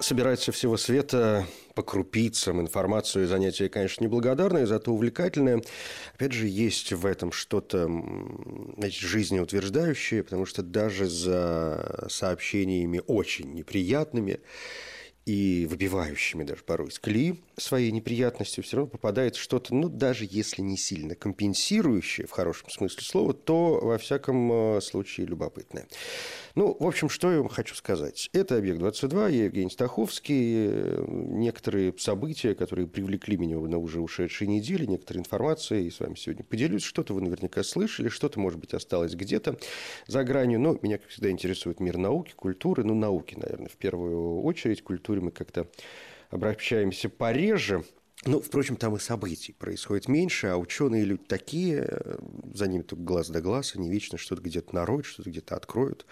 Собирается всего света по крупицам информацию, занятие, конечно, неблагодарное, зато увлекательное. Опять же, есть в этом что-то, значит, жизнеутверждающее, потому что даже за сообщениями очень неприятными и выбивающими даже порой из колеи своей неприятностью все равно попадает что-то, ну, даже если не сильно компенсирующее, в хорошем смысле слова, то, во всяком случае, любопытное. Ну, в общем, что я вам хочу сказать. Это «Объект-22», я Евгений Стаховский. Некоторые события, которые привлекли меня на уже ушедшей неделе, некоторые информации, и с вами сегодня поделюсь. Что-то вы наверняка слышали, что-то, может быть, осталось где-то за гранью. Но меня, как всегда, интересует мир науки, культуры. Ну, науки, наверное, в первую очередь, культуры. Мы как-то обращаемся пореже. Ну, впрочем, там и событий происходит меньше, а ученые люди такие, за ними только глаз да глаз, они вечно что-то где-то нароют, что-то где-то откроют,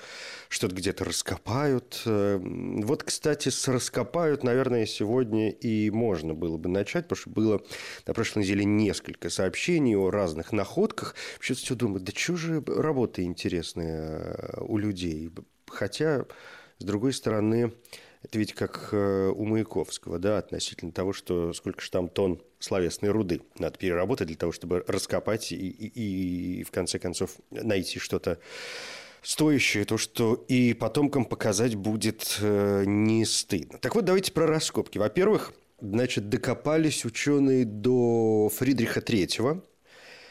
что-то где-то раскопают. Вот, кстати, с «раскопают», наверное, сегодня и можно было бы начать, потому что было на прошлой неделе несколько сообщений о разных находках. Вообще-то все думают, да чего же работы интересные у людей? Хотя, с другой стороны... Это ведь как у Маяковского, да, относительно того, что сколько же там тонн словесной руды надо переработать для того, чтобы раскопать и в конце концов найти что-то стоящее, то, что и потомкам показать будет не стыдно. Так вот, давайте про раскопки. Во-первых, значит, докопались ученые до Фридриха III.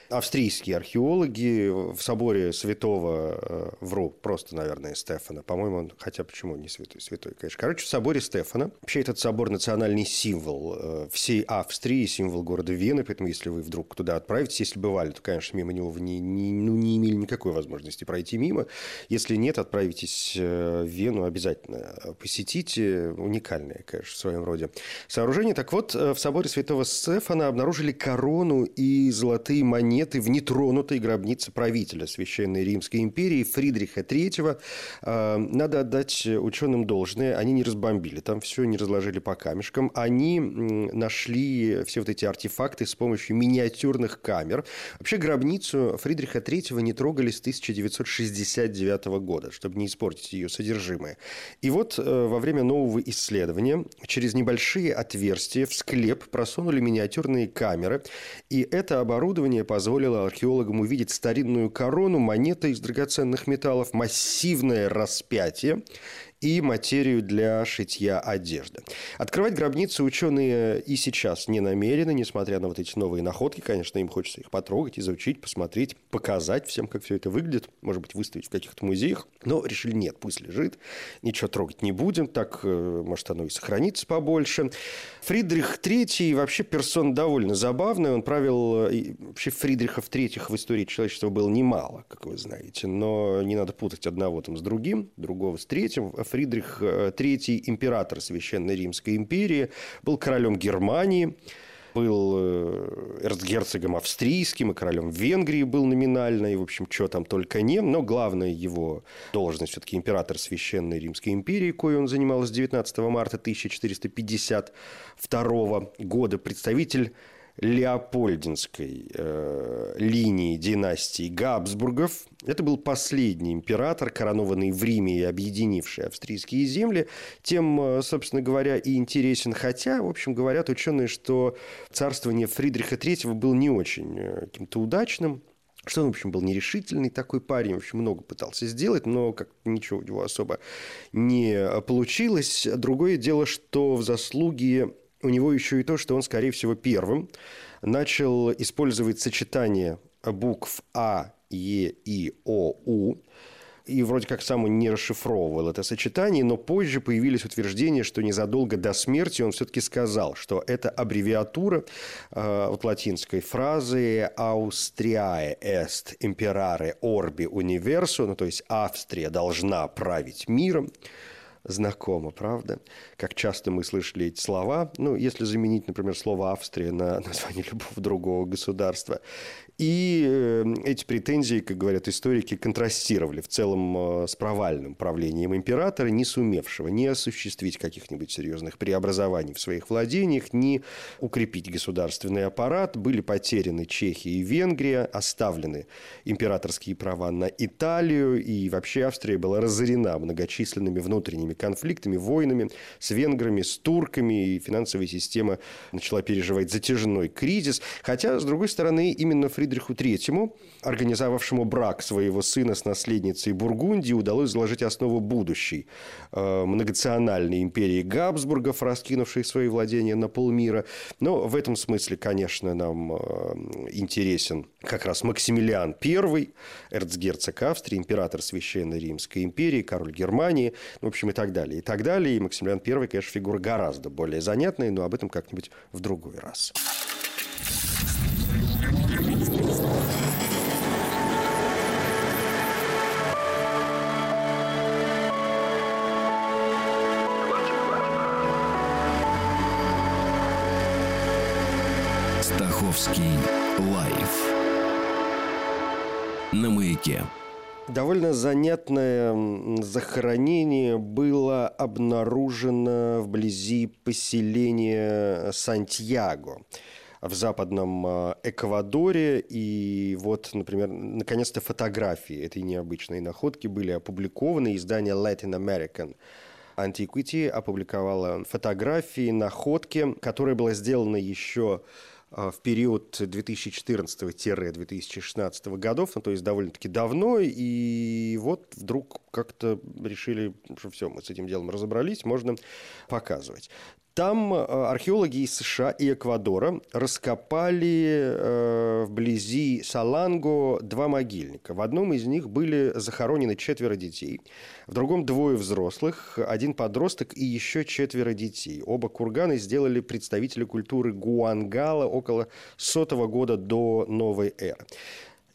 Австрийские археологи в соборе святого, вру, просто, наверное, Стефана, по-моему, он, хотя почему не святой, святой, конечно. Короче, в соборе Стефана. Вообще, этот собор – национальный символ всей Австрии, символ города Вены, поэтому, если вы вдруг туда отправитесь, если бывали, то, конечно, мимо него вы не имели никакой возможности пройти мимо. Если нет, отправитесь в Вену, обязательно посетите. Уникальное, конечно, в своем роде сооружение. Так вот, в соборе святого Стефана обнаружили корону и золотые монеты в нетронутой гробнице правителя Священной Римской империи Фридриха III. Надо отдать ученым должное. Они не разбомбили там все, не разложили по камешкам. Они нашли все вот эти артефакты с помощью миниатюрных камер. Вообще гробницу Фридриха III не трогали с 1969 года, чтобы не испортить ее содержимое. И вот во время нового исследования через небольшие отверстия в склеп просунули миниатюрные камеры. И это оборудование позволило археологам увидеть старинную корону, монеты из драгоценных металлов, массивное распятие и материю для шитья одежды. Открывать гробницы ученые и сейчас не намерены, несмотря на вот эти новые находки. Конечно, им хочется их потрогать, изучить, посмотреть, показать всем, как все это выглядит. Может быть, выставить в каких-то музеях. Но решили, нет, пусть лежит, ничего трогать не будем. Так, может, оно и сохранится побольше. Фридрих III вообще персона довольно забавная. Он правил... Вообще, Фридрихов III в истории человечества было немало, как вы знаете. Но не надо путать одного там с другим, другого с третьим. Фридрих III, император Священной Римской империи, был королем Германии, был эрцгерцогом австрийским и королем Венгрии был номинально, и, в общем, чего там только не, но главная его должность все-таки император Священной Римской империи, кою он занимал с 19 марта 1452 года, представитель Леопольдинской линии династии Габсбургов. Это был последний император, коронованный в Риме и объединивший австрийские земли. Тем, собственно говоря, и интересен. Хотя, в общем, говорят ученые, что царствование Фридриха III было не очень каким-то удачным. Что он, в общем, был нерешительный такой парень, в общем, много пытался сделать, но как-то ничего у него особо не получилось. Другое дело, что в заслуги... У него еще и то, что он, скорее всего, первым начал использовать сочетание букв А, Е, И, О, У. И вроде как сам он не расшифровывал это сочетание, но позже появились утверждения, что незадолго до смерти он все-таки сказал, что это аббревиатура от латинской фразы «Austria est imperare orbi universo», ну, то есть «Австрия должна править миром». знакомо, правда? Как часто мы слышали эти слова, ну, если заменить, например, слово «Австрия» на название любого другого государства. И эти претензии, как говорят историки, контрастировали в целом с провальным правлением императора, не сумевшего ни осуществить каких-нибудь серьезных преобразований в своих владениях, ни укрепить государственный аппарат. Были потеряны Чехия и Венгрия, оставлены императорские права на Италию, и вообще Австрия была разорена многочисленными внутренними конфликтами, войнами с венграми, с турками, и финансовая система начала переживать затяжной кризис. Хотя, с другой стороны, именно Фридриху III, организовавшему брак своего сына с наследницей Бургундии, удалось заложить основу будущей многонациональной империи Габсбургов, раскинувшей свои владения на полмира. Но в этом смысле, конечно, нам интересен как раз Максимилиан I, эрцгерцог Австрии, император Священной Римской империи, король Германии, в общем, и так далее. И так далее. И Максимилиан I, конечно, фигура гораздо более занятная, но об этом как-нибудь в другой раз. Стаховский лайф на Маяке. Довольно занятное захоронение было обнаружено вблизи поселения Сантьяго в западном Эквадоре. И вот, например, наконец-то фотографии этой необычной находки были опубликованы. Издание Latin American Antiquity опубликовало фотографии находки, которая была сделана еще в период 2014-2016 годов, ну, то есть довольно-таки давно, и вот вдруг как-то решили, что все, мы с этим делом разобрались, можно показывать. Там археологи из США и Эквадора раскопали вблизи Саланго два могильника. В одном из них были захоронены 4 детей, в другом 2 взрослых, 1 подросток и еще 4 детей. Оба кургана сделали представители культуры Гуангала около 100 года до новой эры.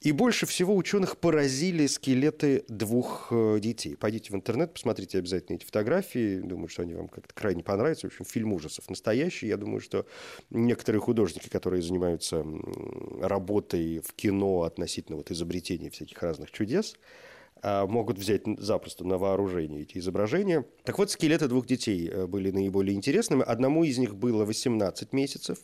И больше всего ученых поразили скелеты 2 детей. Пойдите в интернет, посмотрите обязательно эти фотографии. Думаю, что они вам как-то крайне понравятся. В общем, фильм ужасов настоящий. Я думаю, что некоторые художники, которые занимаются работой в кино относительно вот изобретения всяких разных чудес, могут взять запросто на вооружение эти изображения. Так вот, скелеты 2 детей были наиболее интересными. Одному из них было 18 месяцев.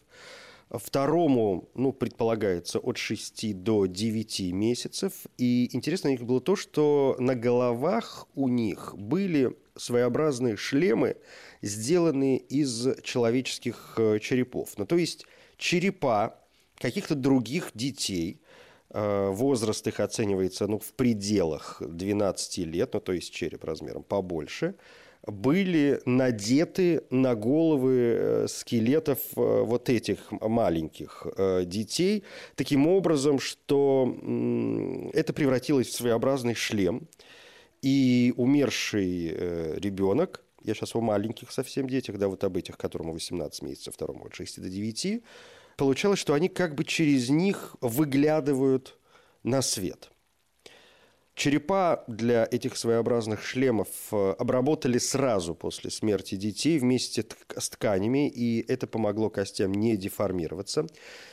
Второму, ну, предполагается, от 6 до 9 месяцев. И интересно у них было то, что на головах у них были своеобразные шлемы, сделанные из человеческих черепов. Ну, то есть черепа каких-то других детей. Возраст их оценивается, ну, в пределах 12 лет, ну, то есть череп размером побольше, были надеты на головы скелетов вот этих маленьких детей таким образом, что это превратилось в своеобразный шлем. И умерший ребенок, я сейчас о маленьких совсем детях, да, вот об этих, которому 18 месяцев, второму от 6 до 9, получалось, что они как бы через них выглядывают на свет. Черепа для этих своеобразных шлемов обработали сразу после смерти детей вместе с тканями, и это помогло костям не деформироваться.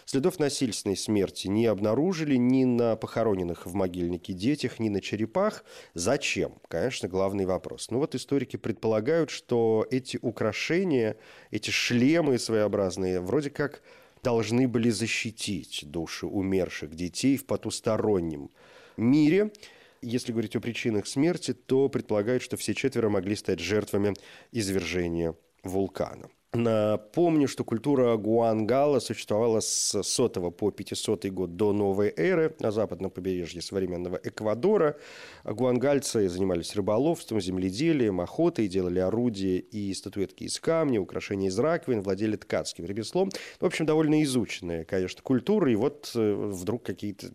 Следов насильственной смерти не обнаружили ни на похороненных в могильнике детях, ни на черепах. Зачем? Конечно, главный вопрос. Ну вот историки предполагают, что эти украшения, эти шлемы своеобразные, вроде как должны были защитить души умерших детей в потустороннем мире. Если говорить о причинах смерти, то предполагают, что все 4 могли стать жертвами извержения вулкана. Напомню, что культура Гуангала существовала с 100 по 500 год до новой эры на западном побережье современного Эквадора. Гуангальцы занимались рыболовством, земледелием, охотой, делали орудия и статуэтки из камня, украшения из раковин, владели ткацким ремеслом. В общем, довольно изученная, конечно, культура. И вот вдруг какие-то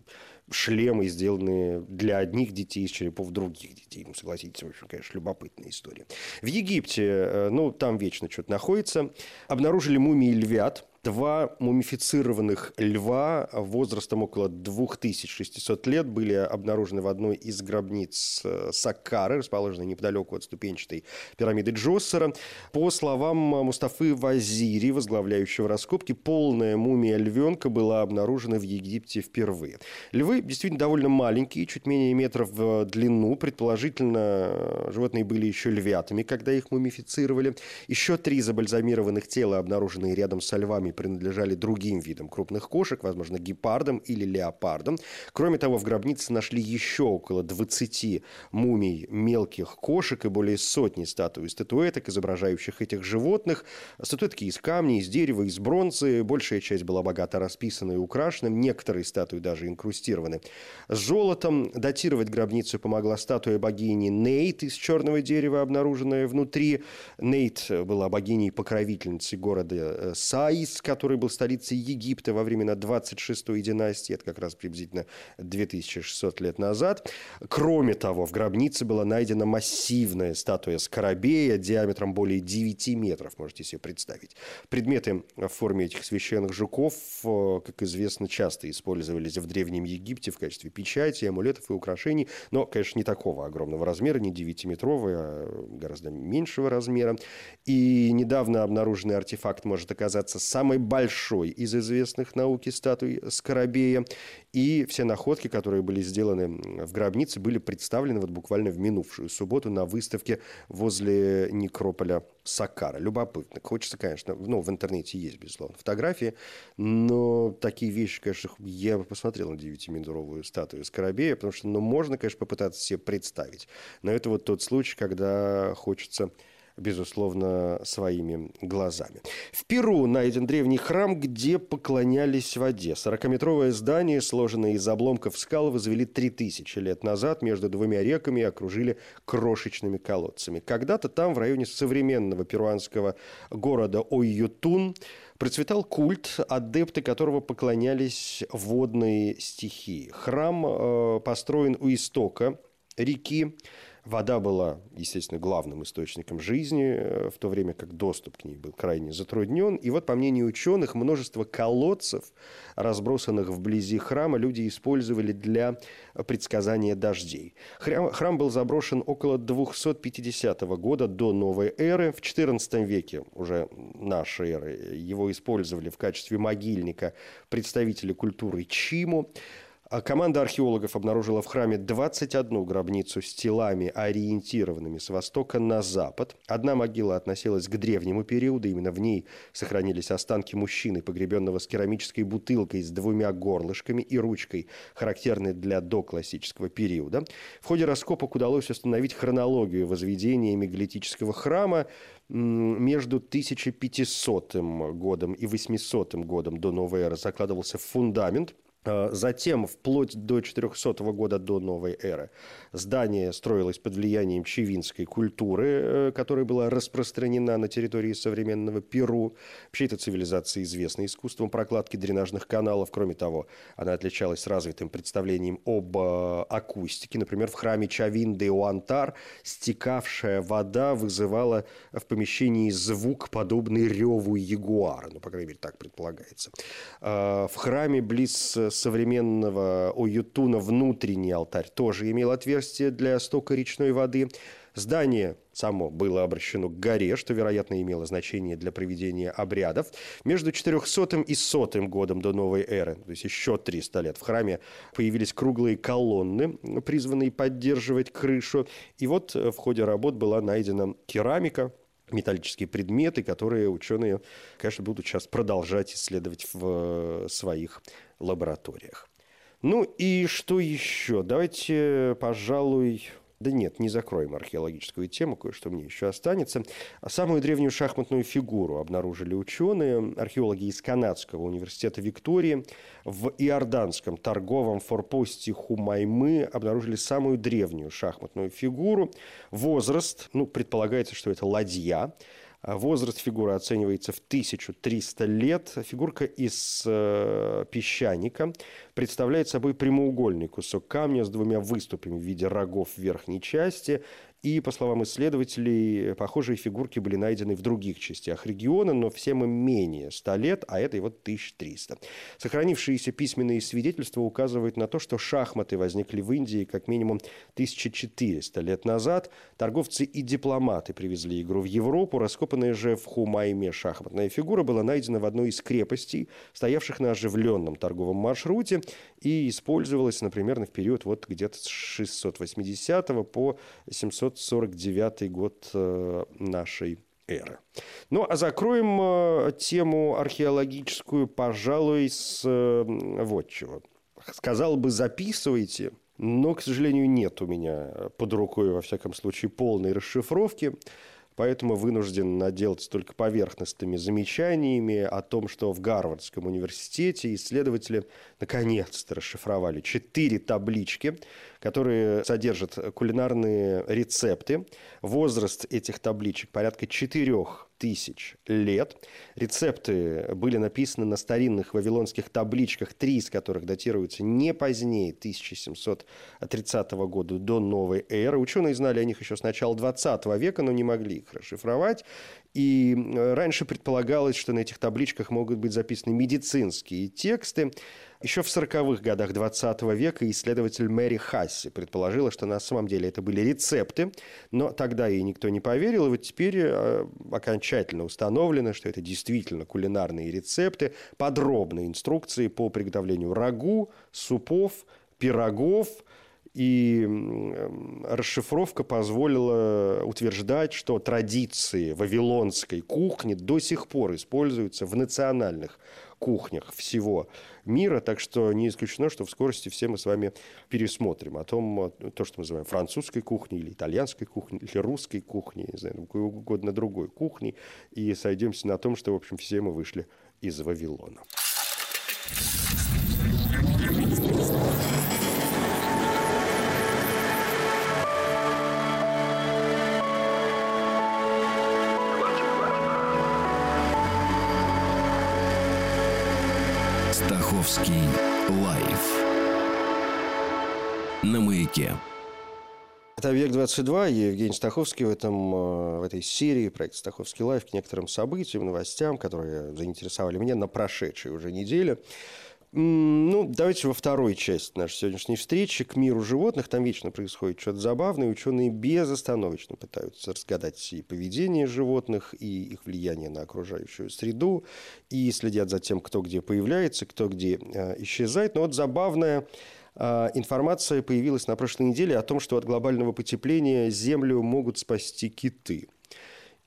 шлемы, сделанные для одних детей из черепов других детей. Ну, согласитесь, в общем, конечно, любопытная история. В Египте, ну, там вечно что-то находится, обнаружили мумии львят, Два мумифицированных льва возрастом около 2600 лет были обнаружены в одной из гробниц Саккары, расположенной неподалеку от ступенчатой пирамиды Джоссера. По словам Мустафы Вазири, возглавляющего раскопки, полная мумия львенка была обнаружена в Египте впервые. Львы действительно довольно маленькие, чуть менее метров в длину. Предположительно, животные были еще львятами, когда их мумифицировали. Еще три забальзамированных тела, обнаруженные рядом со львами, принадлежали другим видам крупных кошек, возможно, гепардам или леопардам. Кроме того, в гробнице нашли еще около 20 мумий мелких кошек и более сотни статуй и статуэток, изображающих этих животных. Статуэтки из камня, из дерева, из бронзы. Большая часть была богато расписана и украшена. Некоторые статуи даже инкрустированы золотом. Датировать гробницу помогла статуя богини Нейт из черного дерева, обнаруженная внутри. Нейт была богиней-покровительницей города Саис, который был столицей Египта во времена 26-й династии, это как раз приблизительно 2600 лет назад. Кроме того, в гробнице была найдена массивная статуя скарабея диаметром более 9 метров, можете себе представить. Предметы в форме этих священных жуков, как известно, часто использовались в Древнем Египте в качестве печати, амулетов и украшений, но, конечно, не такого огромного размера, не 9-метрового, а гораздо меньшего размера. И недавно обнаруженный артефакт может оказаться самой большой из известных науке статуй скарабея. И все находки, которые были сделаны в гробнице, были представлены вот буквально в минувшую субботу на выставке возле некрополя Саккара. Любопытно. Хочется, конечно, в интернете есть, безусловно, фотографии, но такие вещи, конечно, я бы посмотрел на 9-метровую статую скарабея, потому что, можно, конечно, попытаться себе представить. Но это вот тот случай, когда хочется, безусловно, своими глазами. В Перу найден древний храм, где поклонялись воде. 40-метровое здание, сложенное из обломков скал, возвели 3000 лет назад между двумя реками и окружили крошечными колодцами. Когда-то там, в районе современного перуанского города Ойютун, процветал культ, адепты которого поклонялись водной стихии. Храм построен у истока реки. Вода была, естественно, главным источником жизни, в то время как доступ к ней был крайне затруднен. И вот, по мнению ученых, множество колодцев, разбросанных вблизи храма, люди использовали для предсказания дождей. Храм был заброшен около 250 года до новой эры. В XIV веке, уже нашей эры, его использовали в качестве могильника представители культуры Чиму. Команда археологов обнаружила в храме 21 гробницу с телами, ориентированными с востока на запад. Одна могила относилась к древнему периоду. Именно в ней сохранились останки мужчины, погребенного с керамической бутылкой с двумя горлышками и ручкой, характерной для доклассического периода. В ходе раскопок удалось установить хронологию возведения мегалитического храма между 1500 годом и 800 годом до новой эры. Закладывался фундамент. Затем, вплоть до 400 года до новой эры, здание строилось под влиянием чавинской культуры, которая была распространена на территории современного Перу. Вообще, эта цивилизация известна искусством прокладки дренажных каналов. Кроме того, она отличалась развитым представлением об акустике. Например, в храме Чавин де Уантар стекавшая вода вызывала в помещении звук, подобный реву ягуара. По крайней мере, так предполагается. В храме близ современного Ойютуна внутренний алтарь тоже имел отверстие для стока речной воды. Здание само было обращено к горе, что, вероятно, имело значение для проведения обрядов. Между 400 и 100 годом до новой эры, то есть еще 300 лет, в храме появились круглые колонны, призванные поддерживать крышу. И вот в ходе работ была найдена керамика, металлические предметы, которые ученые, конечно, будут сейчас продолжать исследовать в своих лабораториях. Ну и что еще? Давайте, пожалуй... Да нет, не закроем археологическую тему, кое-что мне еще останется. Самую древнюю шахматную фигуру обнаружили ученые, археологи из Канадского университета Виктории. В иорданском торговом форпосте Хумаймы обнаружили самую древнюю шахматную фигуру. Возраст, предполагается, что это ладья. Возраст фигуры оценивается в 1300 лет. Фигурка из песчаника представляет собой прямоугольный кусок камня с двумя выступами в виде рогов в верхней части И, по словам исследователей, похожие фигурки были найдены в других частях региона, но всем им менее 100 лет, а это и вот 1300. Сохранившиеся письменные свидетельства указывают на то, что шахматы возникли в Индии как минимум 1400 лет назад. Торговцы и дипломаты привезли игру в Европу. Раскопанная же в Хумайме шахматная фигура была найдена в одной из крепостей, стоявших на оживленном торговом маршруте, и использовалась, например, в период вот где-то с 680 по 749 год нашей эры. Ну, а закроем тему археологическую, пожалуй, с вот чего. Сказал бы, записывайте, но, к сожалению, нет у меня под рукой, во всяком случае, полной расшифровки. Поэтому вынужден наделаться только поверхностными замечаниями о том, что в Гарвардском университете исследователи наконец-то расшифровали 4 таблички, которые содержат кулинарные рецепты. Возраст этих табличек порядка 4000 лет. Рецепты были написаны на старинных вавилонских табличках, 3 из которых датируются не позднее 1730 года до новой эры. Ученые знали о них еще с начала 20 века, но не могли их расшифровать. И раньше предполагалось, что на этих табличках могут быть записаны медицинские тексты. Еще в 40-х годах 20 века исследователь Мэри Хасси предположила, что на самом деле это были рецепты, но тогда ей никто не поверил, и вот теперь окончательно установлено, что это действительно кулинарные рецепты, подробные инструкции по приготовлению рагу, супов, пирогов. И расшифровка позволила утверждать, что традиции вавилонской кухни до сих пор используются в национальных кухнях всего мира. Так что не исключено, что в скорости все мы с вами пересмотрим о том, то, что мы называем французской кухней, или итальянской кухней, или русской кухней, не знаю, какой угодно другой кухней. И сойдемся на том, что, в общем, все мы вышли из Вавилона. Стаховский лайф на «Маяке». Это «Объект-22», Евгений Стаховский в этой серии проекта «Стаховский лайф» к некоторым событиям, новостям, которые заинтересовали меня на прошедшей уже неделе. Ну, давайте во второй части нашей сегодняшней встречи к миру животных. Там вечно происходит что-то забавное. Ученые безостановочно пытаются разгадать и поведение животных, и их влияние на окружающую среду, и следят за тем, кто где появляется, кто где исчезает. Но вот забавная информация появилась на прошлой неделе о том, что от глобального потепления Землю могут спасти киты.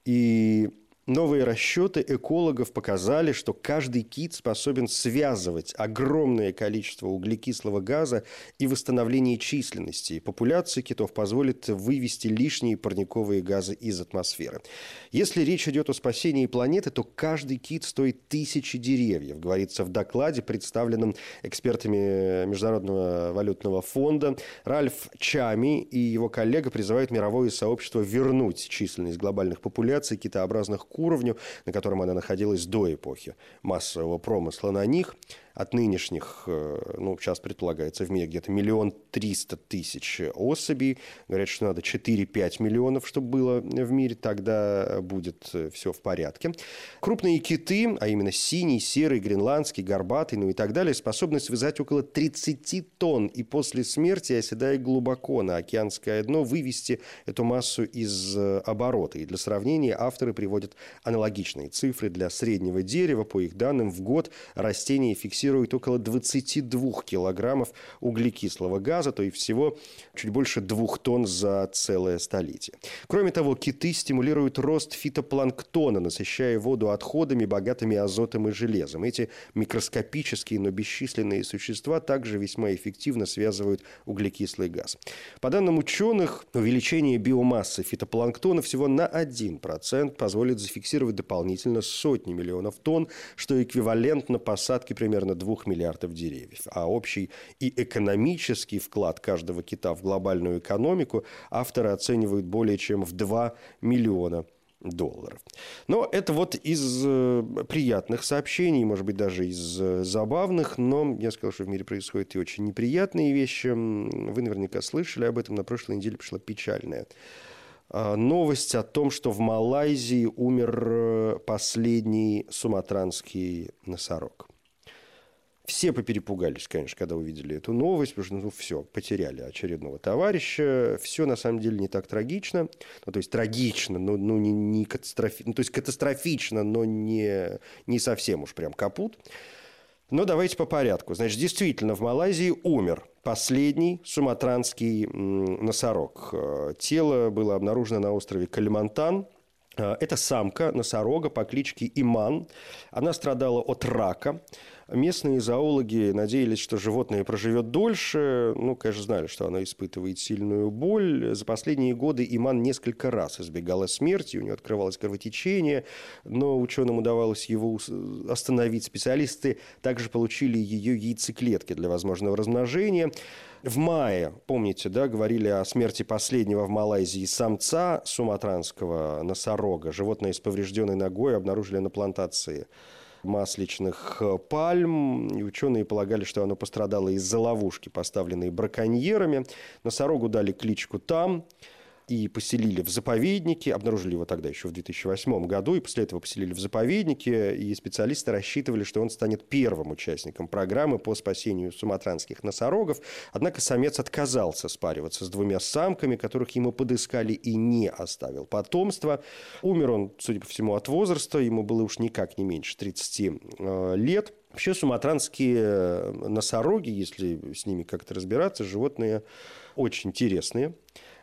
И новые расчеты экологов показали, что каждый кит способен связывать огромное количество углекислого газа, и восстановление численности популяции китов позволит вывести лишние парниковые газы из атмосферы. Если речь идет о спасении планеты, то каждый кит стоит 1000 деревьев, говорится в докладе, представленном экспертами Международного валютного фонда. Ральф Чами и его коллега призывают мировое сообщество вернуть численность глобальных популяций китообразных к уровню, на котором она находилась до эпохи массового промысла на них. От нынешних, ну, сейчас предполагается в мире где-то 1 300 000 особей. Говорят, что надо 4-5 миллионов, чтобы было в мире, тогда будет все в порядке. Крупные киты, а именно синий, серый, гренландский, горбатый, ну и так далее, способны связать около 30 тонн и после смерти, оседая глубоко на океанское дно, вывести эту массу из оборота. И для сравнения авторы приводят аналогичные цифры для среднего дерева. По их данным, в год растения фиксирует около 22 килограммов углекислого газа, то и всего чуть больше 2 тонн за целое столетие. Кроме того, киты стимулируют рост фитопланктона, насыщая воду отходами, богатыми азотом и железом. Эти микроскопические, но бесчисленные существа также весьма эффективно связывают углекислый газ. По данным ученых, увеличение биомассы фитопланктона всего на 1% позволит зафиксировать дополнительно сотни миллионов тонн, что эквивалентно посадке примерно 2 миллиардов деревьев. А общий и экономический вклад каждого кита в глобальную экономику авторы оценивают более чем в $2 миллиона. Но это вот из приятных сообщений, может быть, даже из забавных, но я сказал, что в мире происходят и очень неприятные вещи. Вы наверняка слышали об этом. На прошлой неделе пришла печальная новость о том, что в Малайзии умер последний суматранский носорог. Все поперепугались, конечно, когда увидели эту новость, потому что все, потеряли очередного товарища. Все на самом деле не так трагично. Ну, то есть трагично, но не катастрофично. Ну, то есть катастрофично, но не совсем уж прям капут. Но давайте по порядку. Значит, действительно, в Малайзии умер последний суматранский носорог. Тело было обнаружено на острове Калимантан. Это самка носорога по кличке Иман. Она страдала от рака. Местные зоологи надеялись, что животное проживет дольше. Ну, конечно, знали, что оно испытывает сильную боль. За последние годы Иман несколько раз избегала смерти, у нее открывалось кровотечение, но ученым удавалось его остановить. Специалисты также получили ее яйцеклетки для возможного размножения. В мае, помните, да, говорили о смерти последнего в Малайзии самца суматранского носорога. Животное с поврежденной ногой обнаружили на плантации масличных пальм. И ученые полагали, что оно пострадало из-за ловушки, поставленной браконьерами. Носорогу дали кличку «Там» и поселили в заповеднике. Обнаружили его тогда еще в 2008 году, и после этого поселили в заповеднике. И специалисты рассчитывали, что он станет первым участником программы по спасению суматранских носорогов. Однако самец отказался спариваться с двумя самками, которых ему подыскали, и не оставил потомства. Умер он, судя по всему, от возраста. Ему было уж никак не меньше 30 лет. Вообще суматранские носороги, если с ними как-то разбираться, животные очень интересные.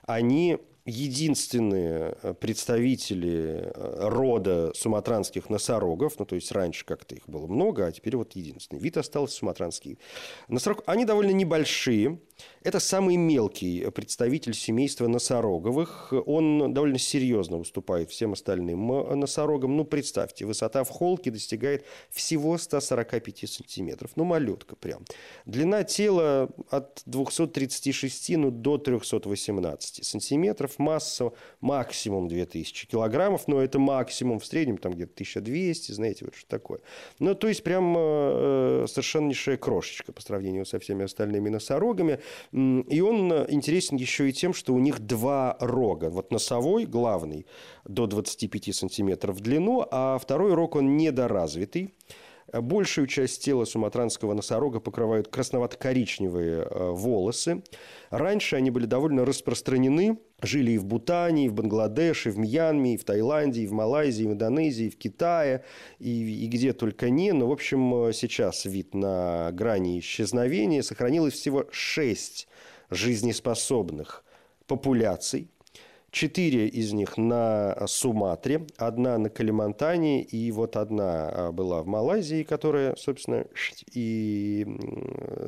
Они единственные представители рода суматранских носорогов. Ну, то есть, раньше как-то их было много, а теперь вот единственный вид остался суматранский носорог. Они довольно небольшие. Это самый мелкий представитель семейства носороговых. Он довольно серьезно уступает всем остальным носорогам. Ну, представьте, высота в холке достигает всего 145 сантиметров. Ну, малютка прям. Длина тела от 236 до 318 сантиметров. Масса максимум 2000 килограммов, но это максимум, в среднем там где-то 1200, знаете, вот что такое. Ну, то есть, прям совершеннейшая крошечка по сравнению со всеми остальными носорогами. И он интересен еще и тем, что у них два рога. Вот носовой, главный, до 25 сантиметров в длину, а второй рог, он недоразвитый. Большую часть тела суматранского носорога покрывают красновато-коричневые волосы. Раньше они были довольно распространены. Жили и в Бутане, и в Бангладеше, и в Мьянме, и в Таиланде, и в Малайзии, и в Индонезии, и в Китае, и где только не. Но, в общем, сейчас вид на грани исчезновения. Сохранилось всего 6 жизнеспособных популяций. 4 из них на Суматре, 1 на Калимантане, и вот 1 была в Малайзии, которая, собственно, и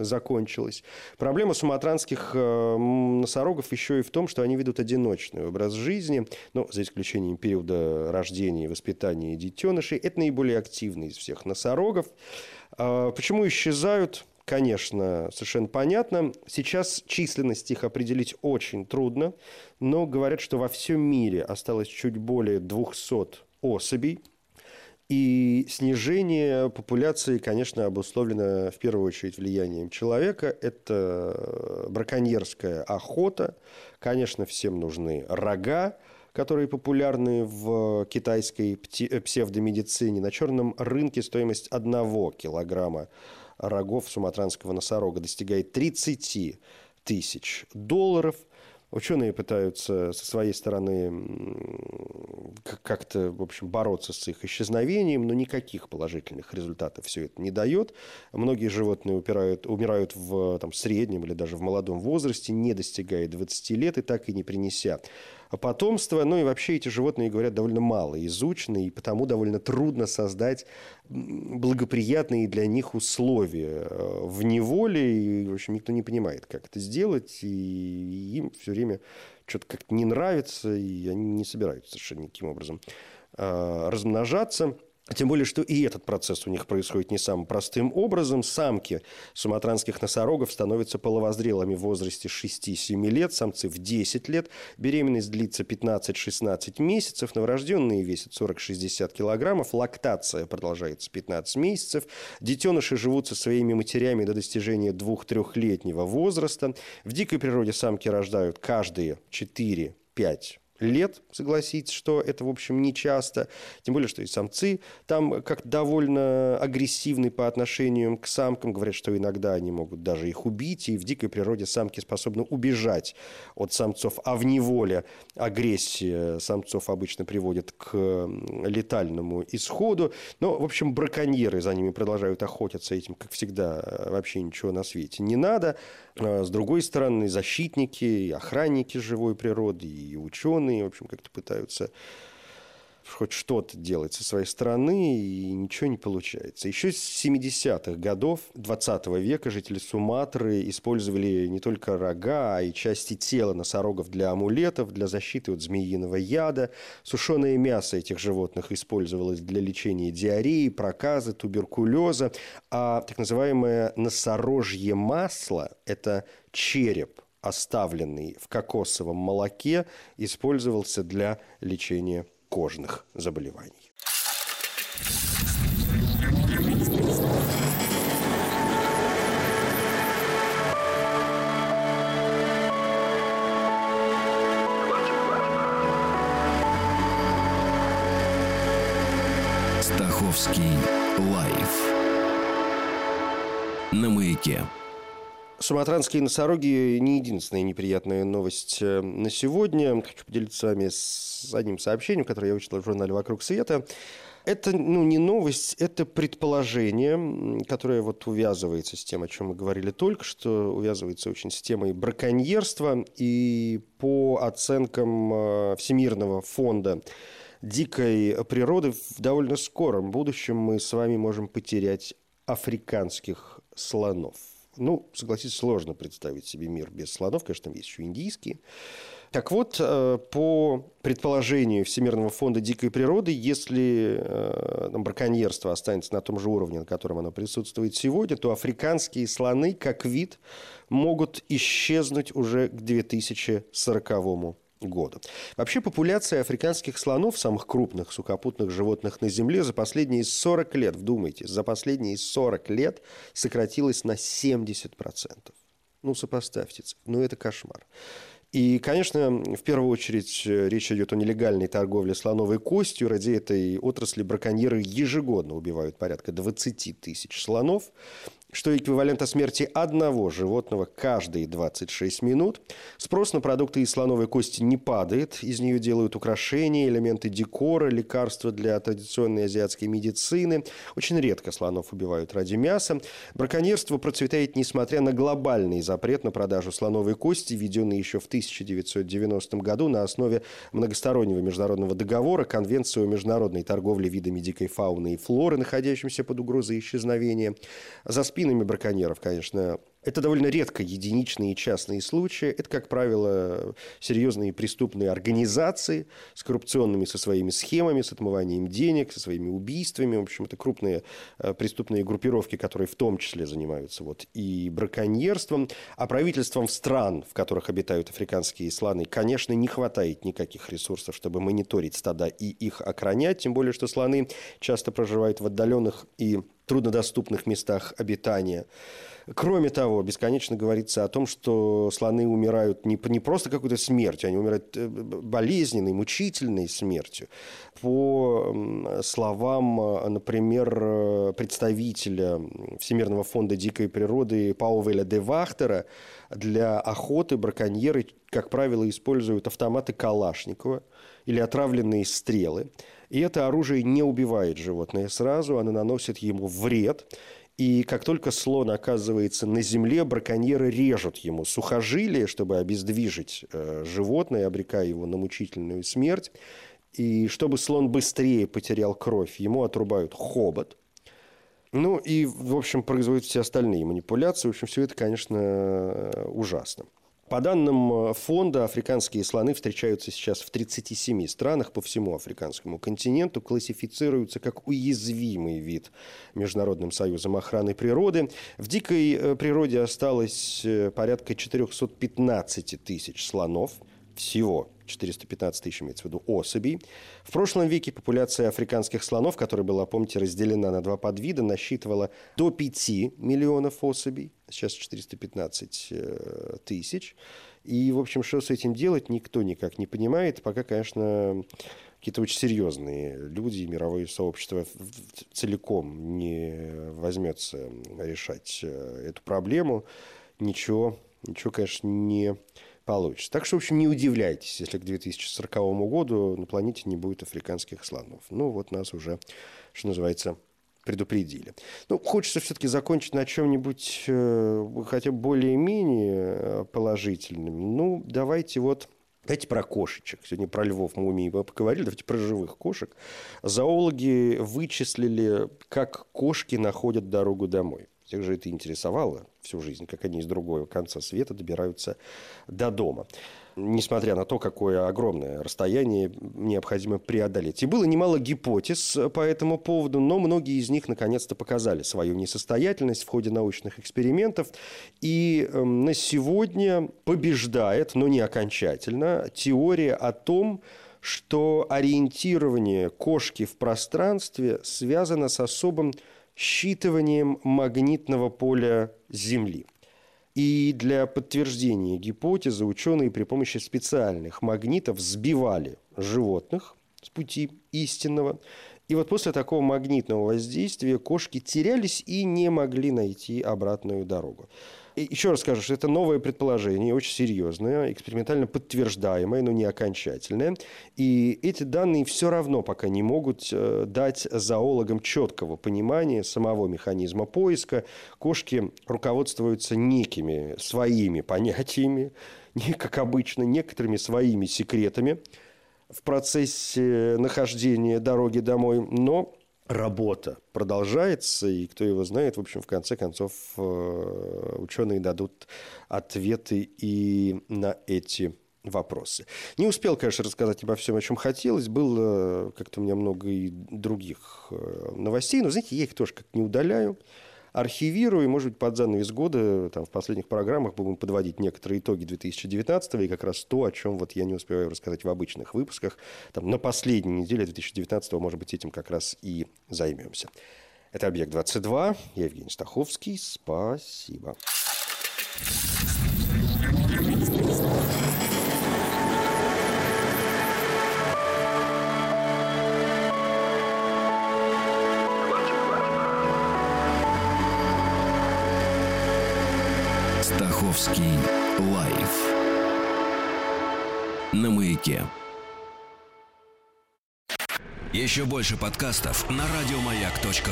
закончилась. Проблема суматранских носорогов еще и в том, что они ведут одиночный образ жизни, но за исключением периода рождения и воспитания детенышей. Это наиболее активный из всех носорогов. Почему исчезают? Конечно, совершенно понятно. Сейчас численность их определить очень трудно, но говорят, что во всем мире осталось чуть более 200 особей. И снижение популяции, конечно, обусловлено в первую очередь влиянием человека. Это браконьерская охота. Конечно, всем нужны рога, которые популярны в китайской псевдомедицине. На черном рынке стоимость 1 килограмма рогов суматранского носорога достигает $30 тысяч. Ученые пытаются со своей стороны как-то, в общем, бороться с их исчезновением, но никаких положительных результатов все это не дает. Многие животные умирают в среднем или даже в молодом возрасте, не достигая 20 лет и так и не принеся потомства. Ну и вообще эти животные, говорят, довольно мало изучены, и потому довольно трудно создать благоприятные для них условия в неволе. И, в общем, никто не понимает, как это сделать, и им все время что-то как-то не нравится, и они не собираются совершенно никаким образом размножаться. Тем более, что и этот процесс у них происходит не самым простым образом. Самки суматранских носорогов становятся половозрелыми в возрасте 6-7 лет, самцы в 10 лет. Беременность длится 15-16 месяцев, новорожденные весят 40-60 килограммов, лактация продолжается 15 месяцев. Детеныши живут со своими матерями до достижения 2-3-летнего возраста. В дикой природе самки рождают каждые 4-5 лет. лет, согласитесь, что это, в общем, не часто. Тем более, что и самцы там как-то довольно агрессивны по отношению к самкам. Говорят, что иногда они могут даже их убить, и в дикой природе самки способны убежать от самцов, а в неволе агрессия самцов обычно приводит к летальному исходу. Но, в общем, браконьеры за ними продолжают охотиться, этим, как всегда, вообще ничего на свете не надо. С другой стороны, защитники и охранники живой природы, и ученые, в общем, как-то пытаются хоть что-то делать со своей стороны, и ничего не получается. Еще с 70-х годов 20 века жители Суматры использовали не только рога, а и части тела носорогов для амулетов, для защиты от змеиного яда. Сушеное мясо этих животных использовалось для лечения диареи, проказа, туберкулеза. А так называемое носорожье масло – это череп, оставленный в кокосовом молоке, использовался для лечения кожных заболеваний. Стаховский лайф на Маяке. Суматранские носороги не единственная неприятная новость на сегодня. Хочу поделиться с вами с одним сообщением, которое я вычитал в журнале «Вокруг света». Это не новость, это предположение, которое вот увязывается с тем, о чем мы говорили только что, увязывается очень с темой браконьерства. И по оценкам Всемирного фонда дикой природы, в довольно скором будущем мы с вами можем потерять африканских слонов. Ну, согласитесь, сложно представить себе мир без слонов. Конечно, там есть еще индийские. Так вот, по предположению Всемирного фонда дикой природы, если браконьерство останется на том же уровне, на котором оно присутствует сегодня, то африканские слоны, как вид, могут исчезнуть уже к 2040 года. Вообще, популяция африканских слонов, самых крупных сухопутных животных на Земле, за последние 40 лет, вдумайтесь, за последние 40 лет сократилась на 70%. Ну, сопоставьте, ну это кошмар. И, конечно, в первую очередь речь идет о нелегальной торговле слоновой костью. Ради этой отрасли браконьеры ежегодно убивают порядка 20 тысяч слонов, что эквивалентно смерти одного животного каждые 26 минут. Спрос на продукты из слоновой кости не падает. Из нее делают украшения, элементы декора, лекарства для традиционной азиатской медицины. Очень редко слонов убивают ради мяса. Браконьерство процветает, несмотря на глобальный запрет на продажу слоновой кости, введенный еще в 1990 году на основе многостороннего международного договора, Конвенции о международной торговле видами дикой фауны и флоры, находящимся под угрозой исчезновения. За спинами браконьеров, конечно, это довольно редко единичные частные случаи. Это, как правило, серьезные преступные организации с коррупционными, со своими схемами, с отмыванием денег, со своими убийствами. В общем, это крупные преступные группировки, которые в том числе занимаются и браконьерством. А правительствам стран, в которых обитают африканские слоны, конечно, не хватает никаких ресурсов, чтобы мониторить стада и их охранять. Тем более, что слоны часто проживают в отдаленных и труднодоступных местах обитания. Кроме того, бесконечно говорится о том, что слоны умирают не просто какой-то смертью, они умирают болезненной, мучительной смертью. По словам, например, представителя Всемирного фонда дикой природы Пауэля де Вахтера, для охоты браконьеры, как правило, используют автоматы Калашникова или отравленные стрелы. И это оружие не убивает животное сразу, оно наносит ему вред. И как только слон оказывается на земле, браконьеры режут ему сухожилие, чтобы обездвижить животное, обрекая его на мучительную смерть. И чтобы слон быстрее потерял кровь, ему отрубают хобот. Ну и, в общем, производят все остальные манипуляции. В общем, все это, конечно, ужасно. По данным фонда, африканские слоны встречаются сейчас в 37 странах по всему африканскому континенту, классифицируются как уязвимый вид Международным союзом охраны природы. В дикой природе осталось порядка 415 тысяч слонов всего. 415 тысяч, имеется в виду, особей. В прошлом веке популяция африканских слонов, которая была, помните, разделена на два подвида, насчитывала до 5 миллионов особей. Сейчас 415 тысяч. И, в общем, что с этим делать, никто никак не понимает, пока, конечно, какие-то очень серьезные люди, мировое сообщество целиком не возьмется решать эту проблему, ничего, конечно, не получится. Так что, в общем, не удивляйтесь, если к 2040 году на планете не будет африканских слонов. Ну, вот нас уже, что называется, предупредили. Ну, хочется все-таки закончить на чем-нибудь хотя бы более-менее положительным. Ну, давайте про кошечек. Сегодня про львов, мумий мы поговорили. Давайте про живых кошек. Зоологи вычислили, как кошки находят дорогу домой. Всех же это интересовало всю жизнь, как они из другого конца света добираются до дома, несмотря на то, какое огромное расстояние необходимо преодолеть. И было немало гипотез по этому поводу, но многие из них наконец-то показали свою несостоятельность в ходе научных экспериментов. И на сегодня побеждает, но не окончательно, теория о том, что ориентирование кошки в пространстве связано с особым считыванием магнитного поля Земли. И для подтверждения гипотезы ученые при помощи специальных магнитов сбивали животных с пути истинного. И вот после такого магнитного воздействия кошки терялись и не могли найти обратную дорогу. И еще раз скажу, что это новое предположение, очень серьезное, экспериментально подтверждаемое, но не окончательное. И эти данные все равно пока не могут дать зоологам четкого понимания самого механизма поиска. Кошки руководствуются некими своими понятиями, не как обычно, некоторыми своими секретами в процессе нахождения дороги домой, но работа продолжается, и кто его знает, в общем, в конце концов, ученые дадут ответы и на эти вопросы. Не успел, конечно, рассказать обо всем, о чем хотелось. Было как-то у меня много и других новостей, но, знаете, я их тоже как-то не удаляю, архивирую, и, может быть, под занавес года, там, в последних программах будем подводить некоторые итоги 2019-го, и как раз то, о чем вот я не успеваю рассказать в обычных выпусках, там, на последней неделе 2019-го, может быть, этим как раз и займемся. Это «Объект-22», я Евгений Стаховский, спасибо. Стаховский лайф на Маяке. Еще больше подкастов на радиомаяк.ру.